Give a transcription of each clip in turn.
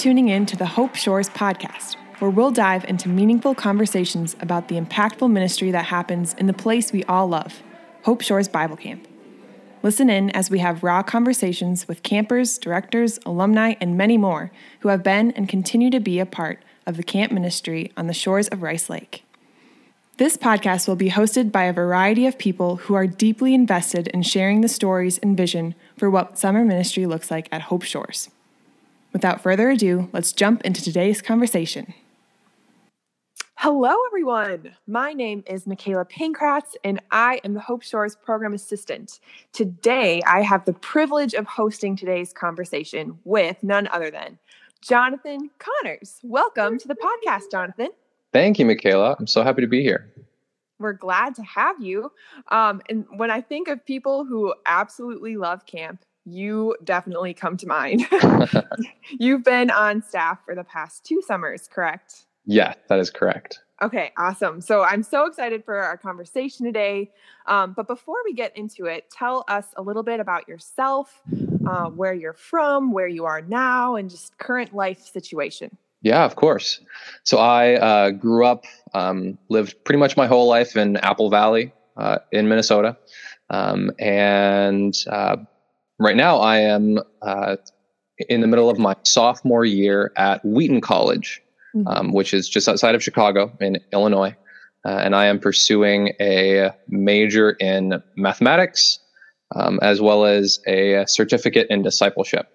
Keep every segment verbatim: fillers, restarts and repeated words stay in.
tuning in to the Hope Shores podcast, where we'll dive into meaningful conversations about the impactful ministry that happens in the place we all love, Hope Shores Bible Camp. Listen in as we have raw conversations with campers, directors, alumni, and many more who have been and continue to be a part of the camp ministry on the shores of Rice Lake. This podcast will be hosted by a variety of people who are deeply invested in sharing the stories and vision for what summer ministry looks like at Hope Shores. Without further ado, let's jump into today's conversation. Hello, everyone. My name is Michaela Pankratz, and I am the Hope Shores Program Assistant. Today, I have the privilege of hosting today's conversation with none other than Jonathan Connors. Welcome to the podcast, Jonathan. Thank you, Michaela. I'm so happy to be here. We're glad to have you. Um, and when I think of people who absolutely love camp, you definitely come to mind. You've been on staff for the past two summers, correct? Yeah, that is correct. Okay, awesome. So I'm so excited for our conversation today. Um, but before we get into it, tell us a little bit about yourself, uh, where you're from, where you are now, and just current life situation. Yeah, of course. So I uh, grew up, um, lived pretty much my whole life in Apple Valley uh, in Minnesota. Um, and uh, right now I am uh, in the middle of my sophomore year at Wheaton College. Mm-hmm. Um, which is just outside of Chicago in Illinois. Uh, and I am pursuing a major in mathematics, um, as well as a certificate in discipleship.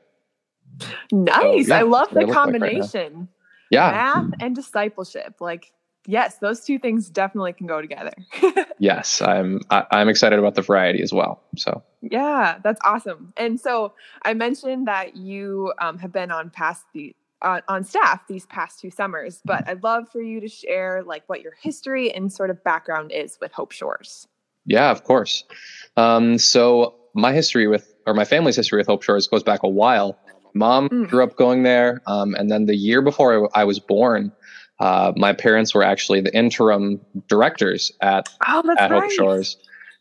Nice. So, yeah, I love the combination. Like right yeah. Math and discipleship. Like, yes, those two things definitely can go together. Yes. I'm, I, I'm excited about the variety as well. So yeah, that's awesome. And so I mentioned that you um, have been on past the, On, on staff these past two summers, but I'd love for you to share like what your history and sort of background is with Hope Shores. Yeah, of course. Um, so my history with, or my family's history with Hope Shores goes back a while. Mom mm. grew up going there. Um, and then the year before I, I was born, uh, my parents were actually the interim directors at, oh, that's at nice. Hope Shores,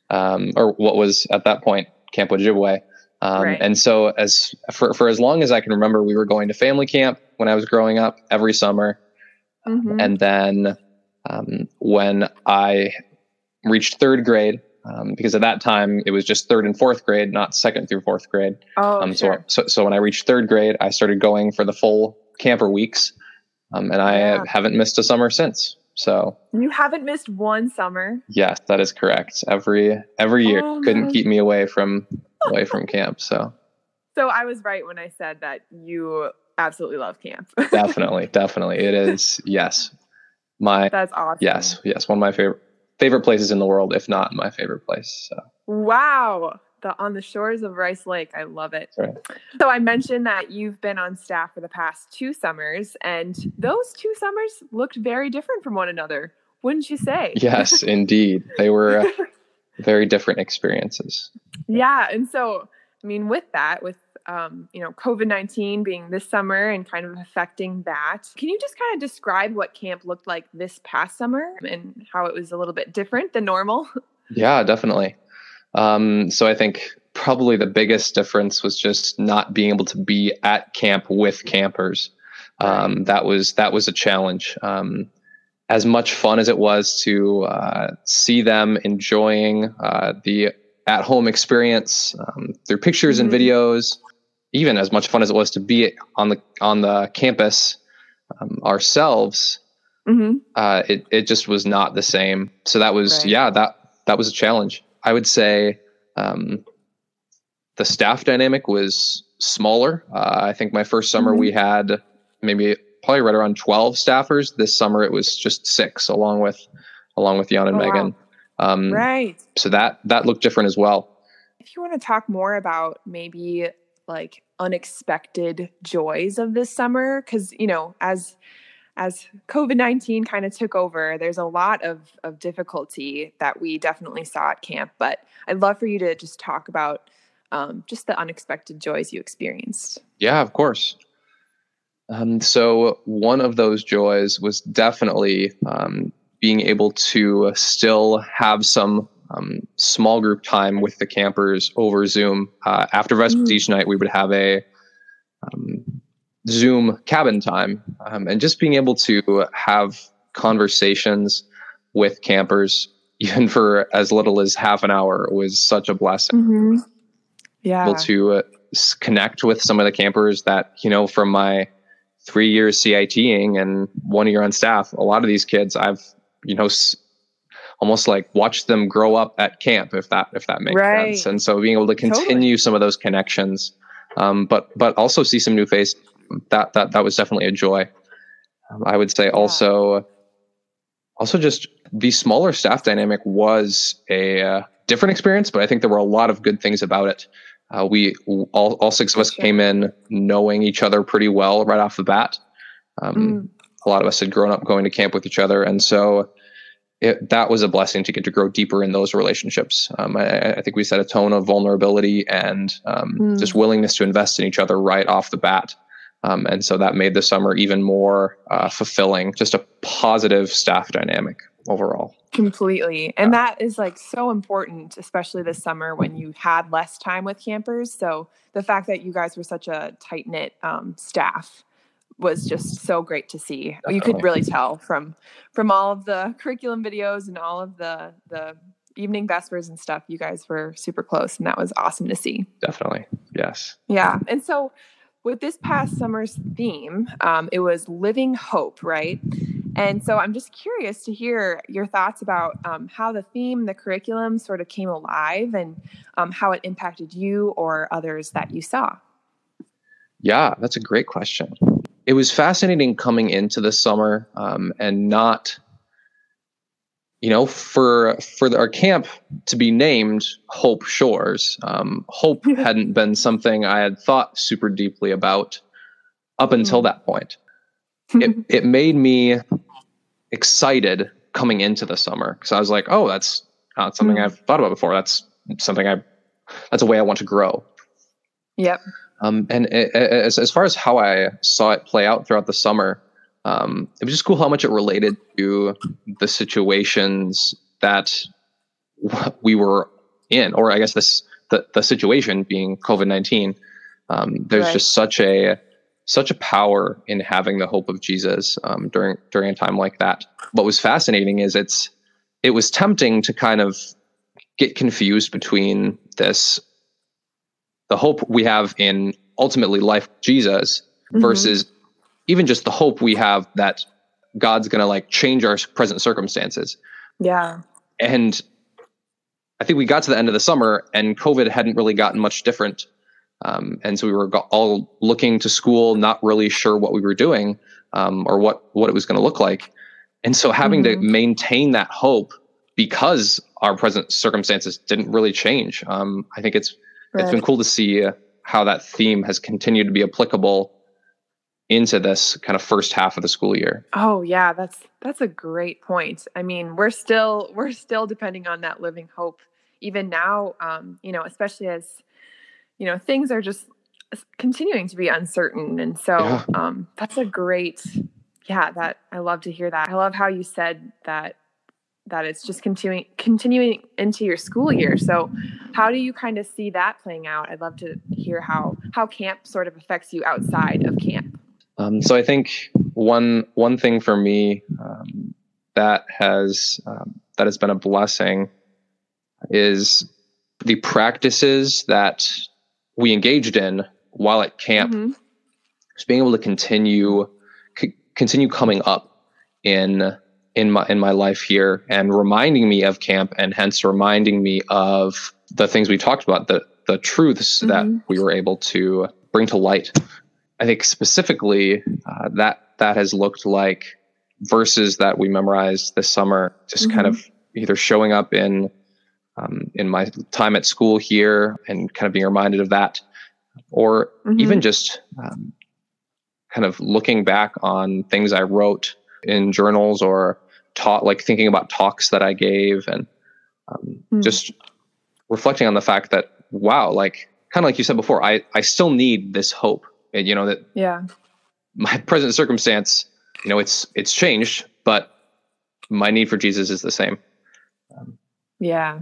um, or what was at that point, Camp Ojibwe. Um, right. And so as for, for as long as I can remember, we were going to family camp when I was growing up every summer. Mm-hmm. And then um, when I reached third grade, um, because at that time it was just third and fourth grade, not second through fourth grade. Oh, um, sure. so, so, so when I reached third grade, I started going for the full camper weeks. Um, and I yeah. haven't missed a summer since. So you haven't missed one summer. Yes, that is correct. Every, every year oh, couldn't man. keep me away from away from camp. So, so I was right when I said that you absolutely love camp. Definitely. Definitely. It is. Yes. My, that's awesome. Yes. Yes. One of my favorite, favorite places in the world, if not my favorite place. So. Wow. The, on the shores of Rice Lake. I love it. Right. So I mentioned that you've been on staff for the past two summers, and those two summers looked very different from one another. Wouldn't you say? Yes, indeed. They were uh, very different experiences. Yeah. And so, I mean, with that, with, um, you know, COVID nineteen being this summer and kind of affecting that, can you just kind of describe what camp looked like this past summer and how it was a little bit different than normal? Yeah, definitely. Um, so I think probably the biggest difference was just not being able to be at camp with campers. Um, that was, that was a challenge. Um, as much fun as it was to, uh, see them enjoying, uh, the at-home experience, um, through pictures mm-hmm. and videos, even as much fun as it was to be on the, on the campus, um, ourselves, mm-hmm. uh, it, it just was not the same. So that was, right. yeah, that, that was a challenge. I would say, um, the staff dynamic was smaller. Uh, I think my first summer mm-hmm. we had maybe probably right around twelve staffers. This summer it was just six along with, along with Jan and oh, Megan. Wow. Um, right. So that, that looked different as well. If you want to talk more about maybe like unexpected joys of this summer, cause you know, as, As COVID nineteen kind of took over, there's a lot of, of difficulty that we definitely saw at camp, but I'd love for you to just talk about um, just the unexpected joys you experienced. Yeah, of course. Um, so one of those joys was definitely um, being able to still have some um, small group time with the campers over Zoom. Uh, after Vespers mm. each night, we would have a... Um, Zoom cabin time, um, and just being able to have conversations with campers, even for as little as half an hour, was such a blessing. Mm-hmm. Yeah. Able to uh, connect with some of the campers that, you know, from my three years CITing and one year on staff, a lot of these kids I've, you know, s- almost like watched them grow up at camp, if that, if that makes right. sense. And so being able to continue totally. some of those connections, um, but, but also see some new faces, that, that, that was definitely a joy. Um, I would say yeah. also, also just the smaller staff dynamic was a uh, different experience, but I think there were a lot of good things about it. Uh, we all, all six of us came in knowing each other pretty well right off the bat. Um, mm. A lot of us had grown up going to camp with each other. And so it, that was a blessing to get to grow deeper in those relationships. Um, I, I think we set a tone of vulnerability and um, mm. just willingness to invest in each other right off the bat. Um, and so that made the summer even more uh, fulfilling, just a positive staff dynamic overall. Completely. And yeah. that is like so important, especially this summer when you had less time with campers. So the fact that you guys were such a tight knit um, staff was just so great to see. Definitely. You could really tell from, from all of the curriculum videos and all of the, the evening vespers and stuff, you guys were super close, and that was awesome to see. Definitely. Yes. Yeah. And so with this past summer's theme, um, it was Living Hope, right? And so I'm just curious to hear your thoughts about um, how the theme, the curriculum sort of came alive, and um, how it impacted you or others that you saw. Yeah, that's a great question. It was fascinating coming into the summer um, and not, you know, for for our camp to be named Hope Shores. Um, hope hadn't been something I had thought super deeply about up until that point. It it made me excited coming into the summer, because I was like, oh, that's not something I've thought about before. That's something I, that's a way I want to grow. Yep. Um, and it, as as far as how I saw it play out throughout the summer, Um, it was just cool how much it related to the situations that we were in, or I guess this, the, the situation being COVID nineteen. Um, there's right. just such a, such a power in having the hope of Jesus, um, during, during a time like that. What was fascinating is it's, it was tempting to kind of get confused between this, the hope we have in ultimately life, Jesus, mm-hmm. versus even just the hope we have that God's going to like change our present circumstances. Yeah. And I think we got to the end of the summer and COVID hadn't really gotten much different. Um, and so we were all looking to school, not really sure what we were doing, um, or what, what it was going to look like. And so having mm-hmm. to maintain that hope because our present circumstances didn't really change. Um, I think it's, right. it's been cool to see how that theme has continued to be applicable into this kind of first half of the school year. Oh yeah, that's that's a great point. I mean, we're still we're still depending on that living hope even now, um, you know, especially as you know, things are just continuing to be uncertain. And so yeah. um that's a great yeah, that I love to hear that. I love how you said that that it's just continuing continuing into your school year. So how do you kind of see that playing out? I'd love to hear how how camp sort of affects you outside of camp. Um, so I think one one thing for me um, that has um, that has been a blessing is the practices that we engaged in while at camp. Mm-hmm. Just being able to continue c- continue coming up in in my in my life here, and reminding me of camp, and hence reminding me of the things we talked about, the the truths mm-hmm. that we were able to bring to light. I think specifically uh, that that has looked like verses that we memorized this summer, just mm-hmm. kind of either showing up in um, in my time at school here and kind of being reminded of that, or mm-hmm. even just um, kind of looking back on things I wrote in journals or taught, like thinking about talks that I gave, and um, mm-hmm. just reflecting on the fact that, wow, like kind of like you said before, I, I still need this hope. And you know that yeah. my present circumstance, you know, it's it's changed, but my need for Jesus is the same. Um, yeah,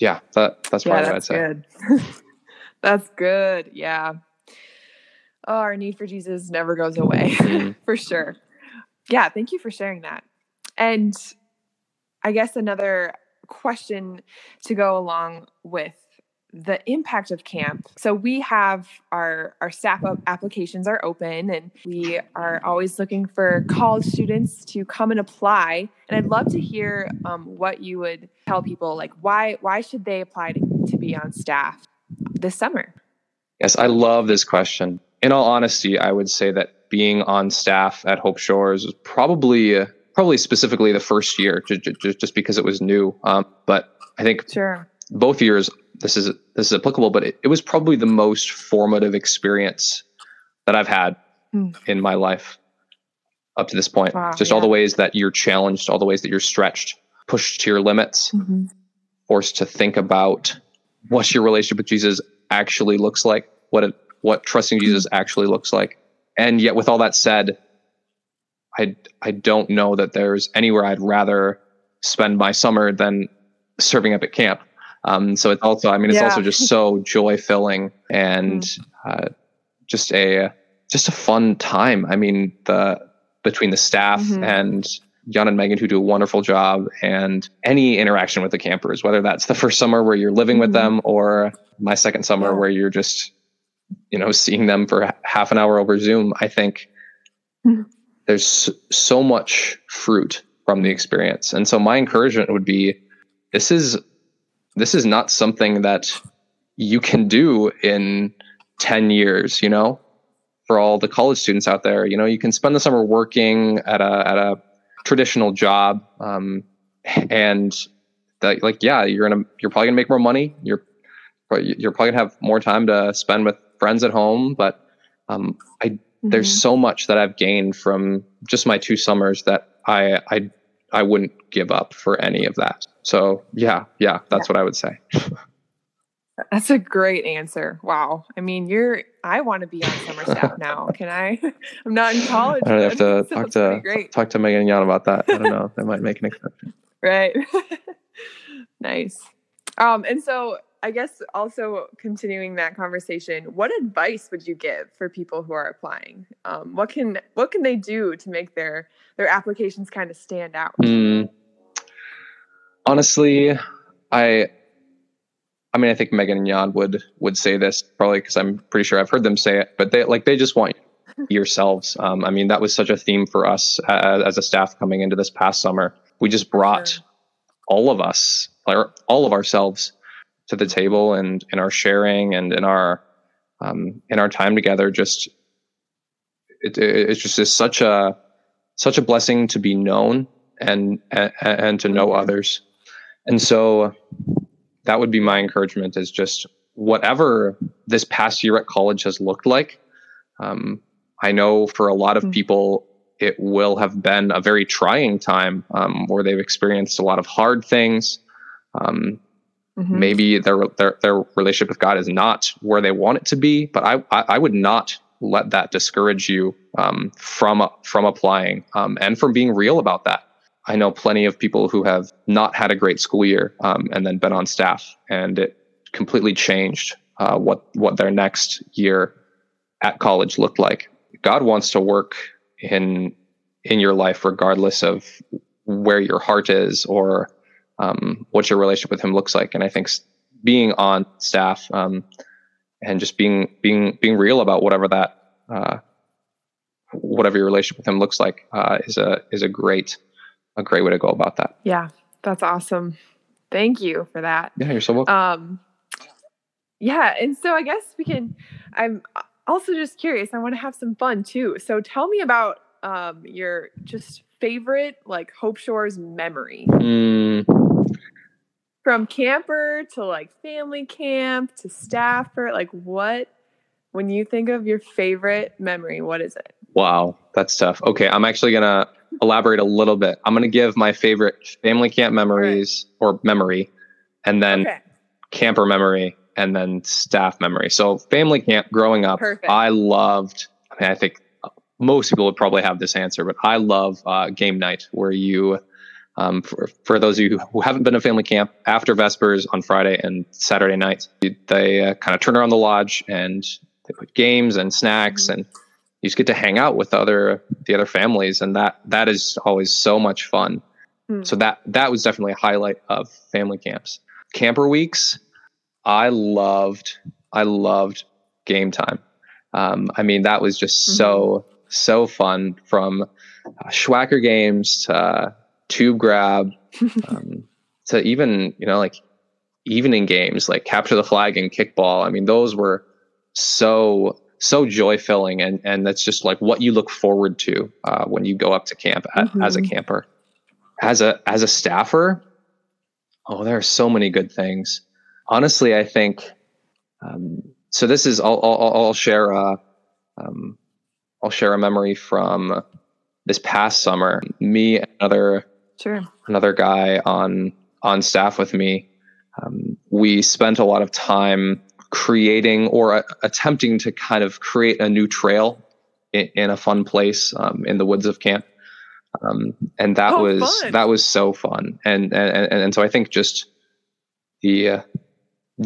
yeah, that that's probably yeah, what that's I'd say. Good. That's good. Yeah. oh, our need for Jesus never goes away. Mm-hmm. For sure. Yeah. Thank you for sharing that. And I guess another question to go along with the impact of camp. So we have our, our staff up applications are open, and we are always looking for college students to come and apply. And I'd love to hear um, what you would tell people, like why, why should they apply to, to be on staff this summer? Yes. I love this question. In all honesty, I would say that being on staff at Hope Shores is probably, uh, probably specifically the first year j- j- just because it was new. Um, but I think sure. both years, this is this is applicable, but it, it was probably the most formative experience that I've had mm. in my life up to this point. Wow, just yeah. all the ways that you're challenged, all the ways that you're stretched, pushed to your limits, mm-hmm. forced to think about what your relationship with Jesus actually looks like, what it, what trusting Jesus actually looks like. And yet with all that said, I, I don't know that there's anywhere I'd rather spend my summer than serving up at camp. Um, so it's also, I mean, it's yeah. also just so joy filling and, mm. uh, just a, just a fun time. I mean, the, between the staff mm-hmm. and Jan and Megan, who do a wonderful job, and any interaction with the campers, whether that's the first summer where you're living mm-hmm. with them or my second summer yeah. where you're just, you know, seeing them for half an hour over Zoom, I think mm-hmm. there's so much fruit from the experience. And so my encouragement would be, this is, this is not something that you can do in ten years, you know, for all the college students out there. You know, you can spend the summer working at a, at a traditional job. Um, and that, like, yeah, you're going to, you're probably gonna make more money. You're, you're probably gonna have more time to spend with friends at home. But, um, I, mm-hmm. there's so much that I've gained from just my two summers that I, I, I wouldn't give up for any of that. So yeah, yeah, that's yeah. what I would say. That's a great answer. Wow. I mean, you're, I want to be on summer staff now. Can I? I'm not in college. I don't have to so talk to, talk to Megan and Yon about that. I don't know. That might make an exception. Right. Nice. Um, and so I guess also continuing that conversation, what advice would you give for people who are applying? Um, what can, what can they do to make their, their applications kind of stand out? Mm. Honestly, I, I mean, I think Megan and Jan would, would say this probably because I'm pretty sure I've heard them say it, but they like, they just want yourselves. Um, I mean, that was such a theme for us uh, as a staff coming into this past summer. We just brought sure. all of us, or all of ourselves to the table, and in our sharing and in our, um, in our time together, just, it, it, it's just, it's such a, such a blessing to be known and, and, and to know others. And so that would be my encouragement, is just whatever this past year at college has looked like. Um, I know for a lot of people, it will have been a very trying time, um, where they've experienced a lot of hard things. Um, mm-hmm. Maybe their, their, their relationship with God is not where they want it to be, but I, I, I would not let that discourage you, um, from, from applying, um, and from being real about that. I know plenty of people who have not had a great school year, um, and then been on staff, and it completely changed uh, what what their next year at college looked like. God wants to work in in your life regardless of where your heart is or um, what your relationship with Him looks like. And I think being on staff um, and just being being being real about whatever that uh, whatever your relationship with Him looks like uh, is a is a great. a great way to go about that. Yeah. That's awesome. Thank you for that. Yeah. You're so welcome. Um, yeah. And so I guess we can, I'm also just curious. I want to have some fun too. So tell me about, um, your just favorite, like, Hope Shores memory mm. from camper to like family camp to staffer. Like what, when you think of your favorite memory, what is it? Wow. That's tough. Okay. I'm actually going to elaborate a little bit. I'm going to give my favorite family camp memories right. or memory, and then okay. camper memory, and then staff memory. So family camp growing up, Perfect. I loved, I mean, I think most people would probably have this answer, but I love uh, game night where you, um, for, for those of you who haven't been to family camp, after Vespers on Friday and Saturday nights, they uh, kind of turn around the lodge and games and snacks, mm-hmm. and you just get to hang out with other the other families, and that that is always so much fun. Mm-hmm. So that that was definitely a highlight of family camps. Camper weeks, I loved I loved game time. Um, I mean, that was just mm-hmm. so so fun, from uh, Schwacker games to uh, tube grab, um, to even you know like. evening games like capture the flag and kickball. I mean, those were so, so joy filling. And, and that's just like what you look forward to uh, when you go up to camp at, mm-hmm. as a camper, as a, as a staffer. Oh, there are so many good things. Honestly, I think, um, so this is, I'll, I'll, I'll share, a, um, I'll share a memory from this past summer, me and another, sure. another guy on, on staff with me. Um, we spent a lot of time creating or uh, attempting to kind of create a new trail in, in a fun place um, in the woods of camp. Um, and that oh, was, fun. that was so fun. And, and, and, and so I think just the uh,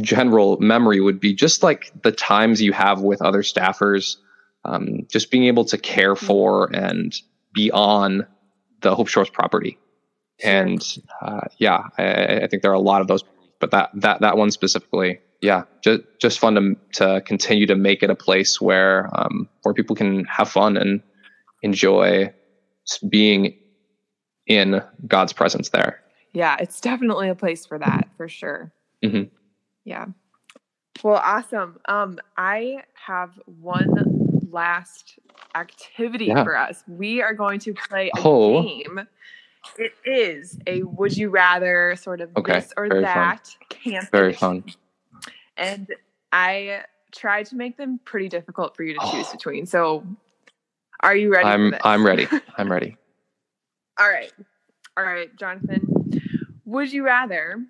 general memory would be just like the times you have with other staffers, um, just being able to care for and be on the Hope Shores property. And uh, yeah, I, I think there are a lot of those. But that, that, that one specifically, yeah, just, just fun to, to continue to make it a place where, um, where people can have fun and enjoy being in God's presence there. Yeah. It's definitely a place for that, for sure. Mm-hmm. Yeah. Well, awesome. Um, I have one last activity yeah. for us. We are going to play a oh. game. It is a would you rather sort of okay, this or that fun. Camp. Very fun. And I tried to make them pretty difficult for you to oh. choose between. So are you ready? I'm, for this? I'm ready. I'm ready. All right. All right, Jonathan. Would you rather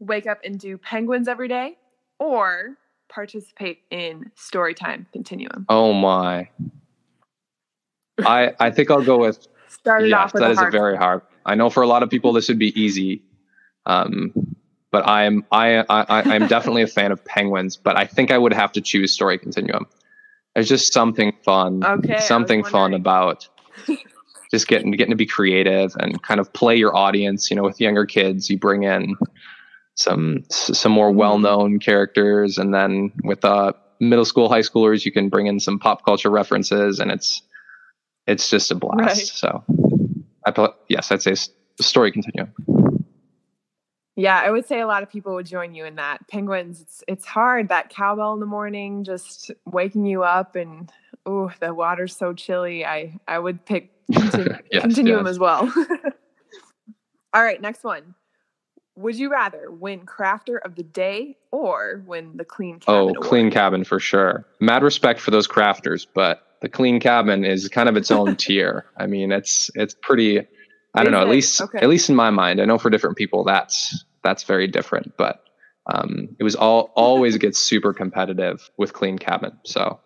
wake up and do penguins every day or participate in Storytime Continuum? Oh my. I I think I'll go with Started yes, off with that is a very hard. I know for a lot of people this would be easy, um, but I'm I I I'm definitely a fan of penguins. But I think I would have to choose Story Continuum. There's just something fun, okay, something fun about just getting getting to be creative and kind of play your audience. You know, with younger kids, you bring in some some more well-known characters, and then with uh, middle school, high schoolers, you can bring in some pop culture references, and it's. It's just a blast. Right. So, I put, yes, I'd say Story Continuum. Yeah, I would say a lot of people would join you in that. Penguins, it's, it's hard. That cowbell in the morning, just waking you up, and oh, the water's so chilly. I, I would pick continu- yes, Continuum yes. as well. All right, next one. Would you rather win Crafter of the Day or win the Clean Cabin Oh, Award? Clean Cabin for sure. Mad respect for those crafters, but the Clean Cabin is kind of its own tier. I mean, it's it's pretty. I don't know. At least okay. at least in my mind, I know for different people that's that's very different. But um, it was all always gets super competitive with Clean Cabin. So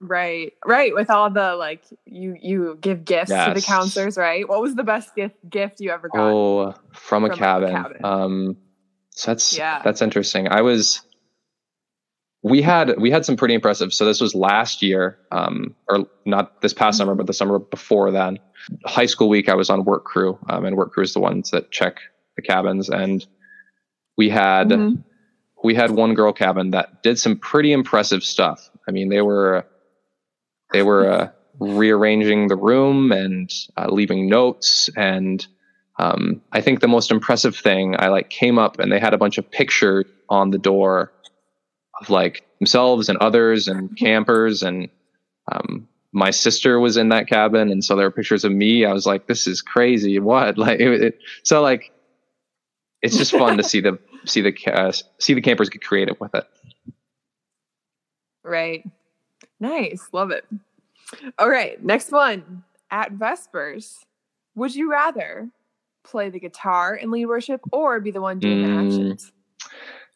right, right. With all the like, you you give gifts yes. to the counselors, right? What was the best gift gift you ever got? Oh, from a from cabin. A cabin. Um, so that's yeah. that's interesting. I was. We had we had some pretty impressive. So this was last year, um, or not this past summer, but the summer before then. High school week, I was on work crew, um, and work crew is the ones that check the cabins. And we had mm-hmm. we had one girl cabin that did some pretty impressive stuff. I mean, they were they were uh, rearranging the room and uh, leaving notes. And um, I think the most impressive thing, I like came up and they had a bunch of pictures on the door. Of like themselves and others and campers. And um, my sister was in that cabin. And so there were pictures of me. I was like, this is crazy. What? Like, it, it, so like, it's just fun to see the, see the, uh, see the campers get creative with it. Right. Nice. Love it. All right. Next one. At Vespers, would you rather play the guitar and lead worship or be the one doing mm. the actions?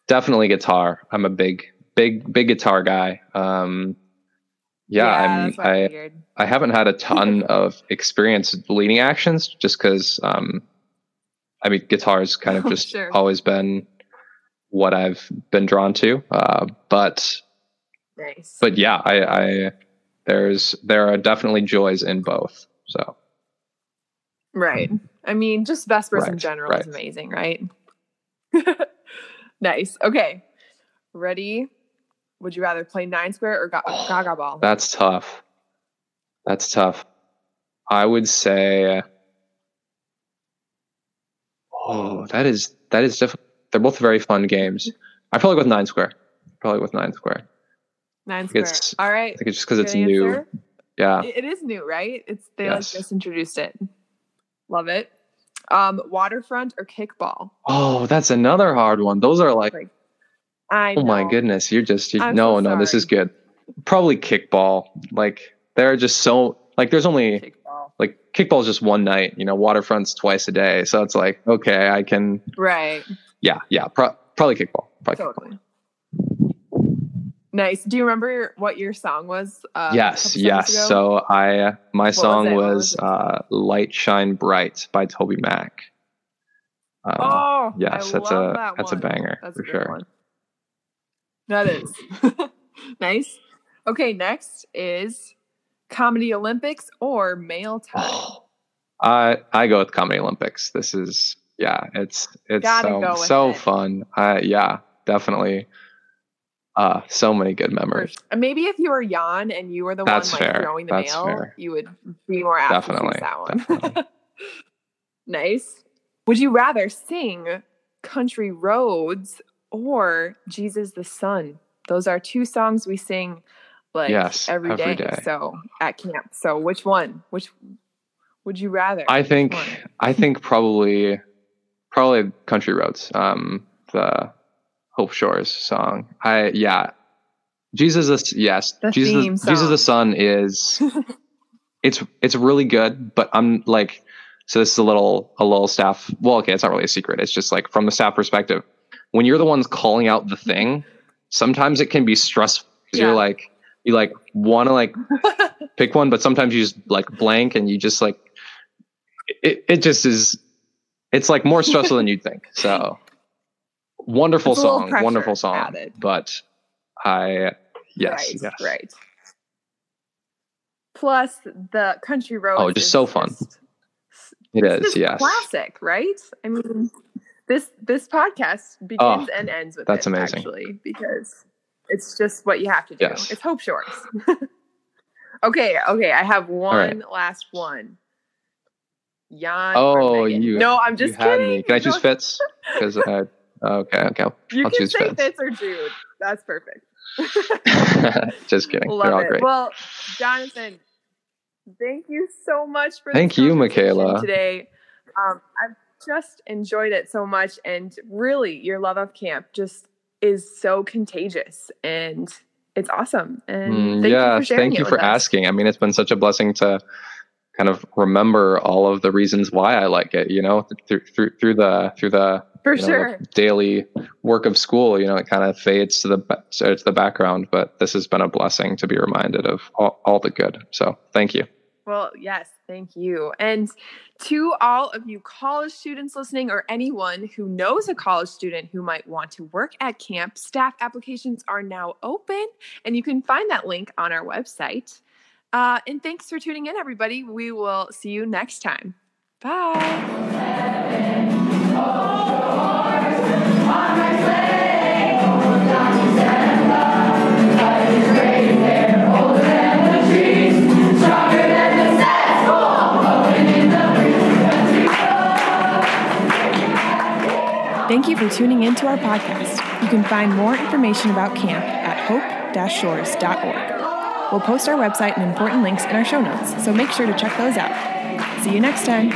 Definitely guitar. I'm a big, big, big guitar guy. Um, yeah, yeah I'm, I, I, I haven't had a ton of experience leading actions just because, um, I mean, guitar's kind of oh, just sure. always been what I've been drawn to. Uh, but Nice. But yeah, I, I there's there are definitely joys in both. So. Right. I mean, just Vespers right. in general right. is amazing, right? Nice. Okay. Ready? Would you rather play nine square or ga- oh, Gaga ball? That's tough. That's tough. I would say. Oh, that is that is difficult. They're both very fun games. I probably go with nine square. Probably with nine square. Nine square. All right. I think it's just because it's answer? new. Yeah. It, it is new, right? It's they yes. like just introduced it. Love it. Um, waterfront or kickball? Oh, that's another hard one. Those are like, like I know. Oh my goodness. You're just, you're, no, so no, this is good. Probably kickball. Like there are just so like, there's only kickball. like kickball is just one night, you know, waterfront's twice a day. So it's like, okay, I can. Right. Yeah. Yeah. Pro- probably kickball. Probably totally. Kickball. Nice. Do you remember what your song was? Uh, yes. Yes. Ago? So I, my what song was, was, was uh, Light Shine Bright by Toby Mac. Um, oh, yes. I that's love a, that that's one. a banger that's for a sure. One. That is. Nice. Okay, next is Comedy Olympics or Mail Time. Oh, I I go with Comedy Olympics. This is yeah, it's it's Gotta so so it. fun. Uh, yeah, definitely. Uh, so many good memories. Sure. Maybe if you were Jan and you were the That's one like fair. throwing the That's mail, fair. you would be more apt to choose that one. Definitely. Nice. Would you rather sing Country Roads or Jesus the Sun? Those are two songs we sing like yes, every, every day, day. So at camp. So which one? Which would you rather? I think I think probably probably Country Roads. Um, the Hope Shores song. I yeah. Jesus is yes. The Jesus theme song. Jesus the Sun is it's it's really good, but I'm like so this is a little a little staff. Well, okay, it's not really a secret. It's just like from the staff perspective. When you're the ones calling out the thing, sometimes it can be stressful. Yeah. You're like, you like want to like pick one, but sometimes you just like blank and you just like, it, it just is, it's like more stressful than you'd think. So wonderful That's song, wonderful song, added. but I, yes, right, yes. Right. Plus the Country Road. Oh, just so fun. Just, it is. Yes. Classic, right? I mean, This this podcast begins oh, and ends with that's it, amazing. actually, because it's just what you have to do. Yes. It's Hope Shores. okay, okay. I have one right. last one. Jan Oh, you. No, I'm just kidding. Me. Can I choose Fitz? Because I okay, okay. I'll, you I'll can choose say Fitz. Fitz or Jude. That's perfect. Just kidding. Love They're all it. great. Well, Jonathan, thank you so much for thank this you, Michaela. Today, um, I've. just enjoyed it so much, and really your love of camp just is so contagious, and it's awesome. And mm, thank yeah you for sharing thank you it for asking us. I mean, it's been such a blessing to kind of remember all of the reasons why I like it, you know, through through, through the through the for you know, sure the daily work of school, you know, it kind of fades to the so to the background, but this has been a blessing to be reminded of all, all the good, so thank you. Well, yes, thank you. And to all of you college students listening, or anyone who knows a college student who might want to work at camp, staff applications are now open, and you can find that link on our website. Uh, and thanks for tuning in, everybody. We will see you next time. Bye. Thank you for tuning in to our podcast. You can find more information about camp at hope dash shores dot org. We'll post our website and important links in our show notes, so make sure to check those out. See you next time.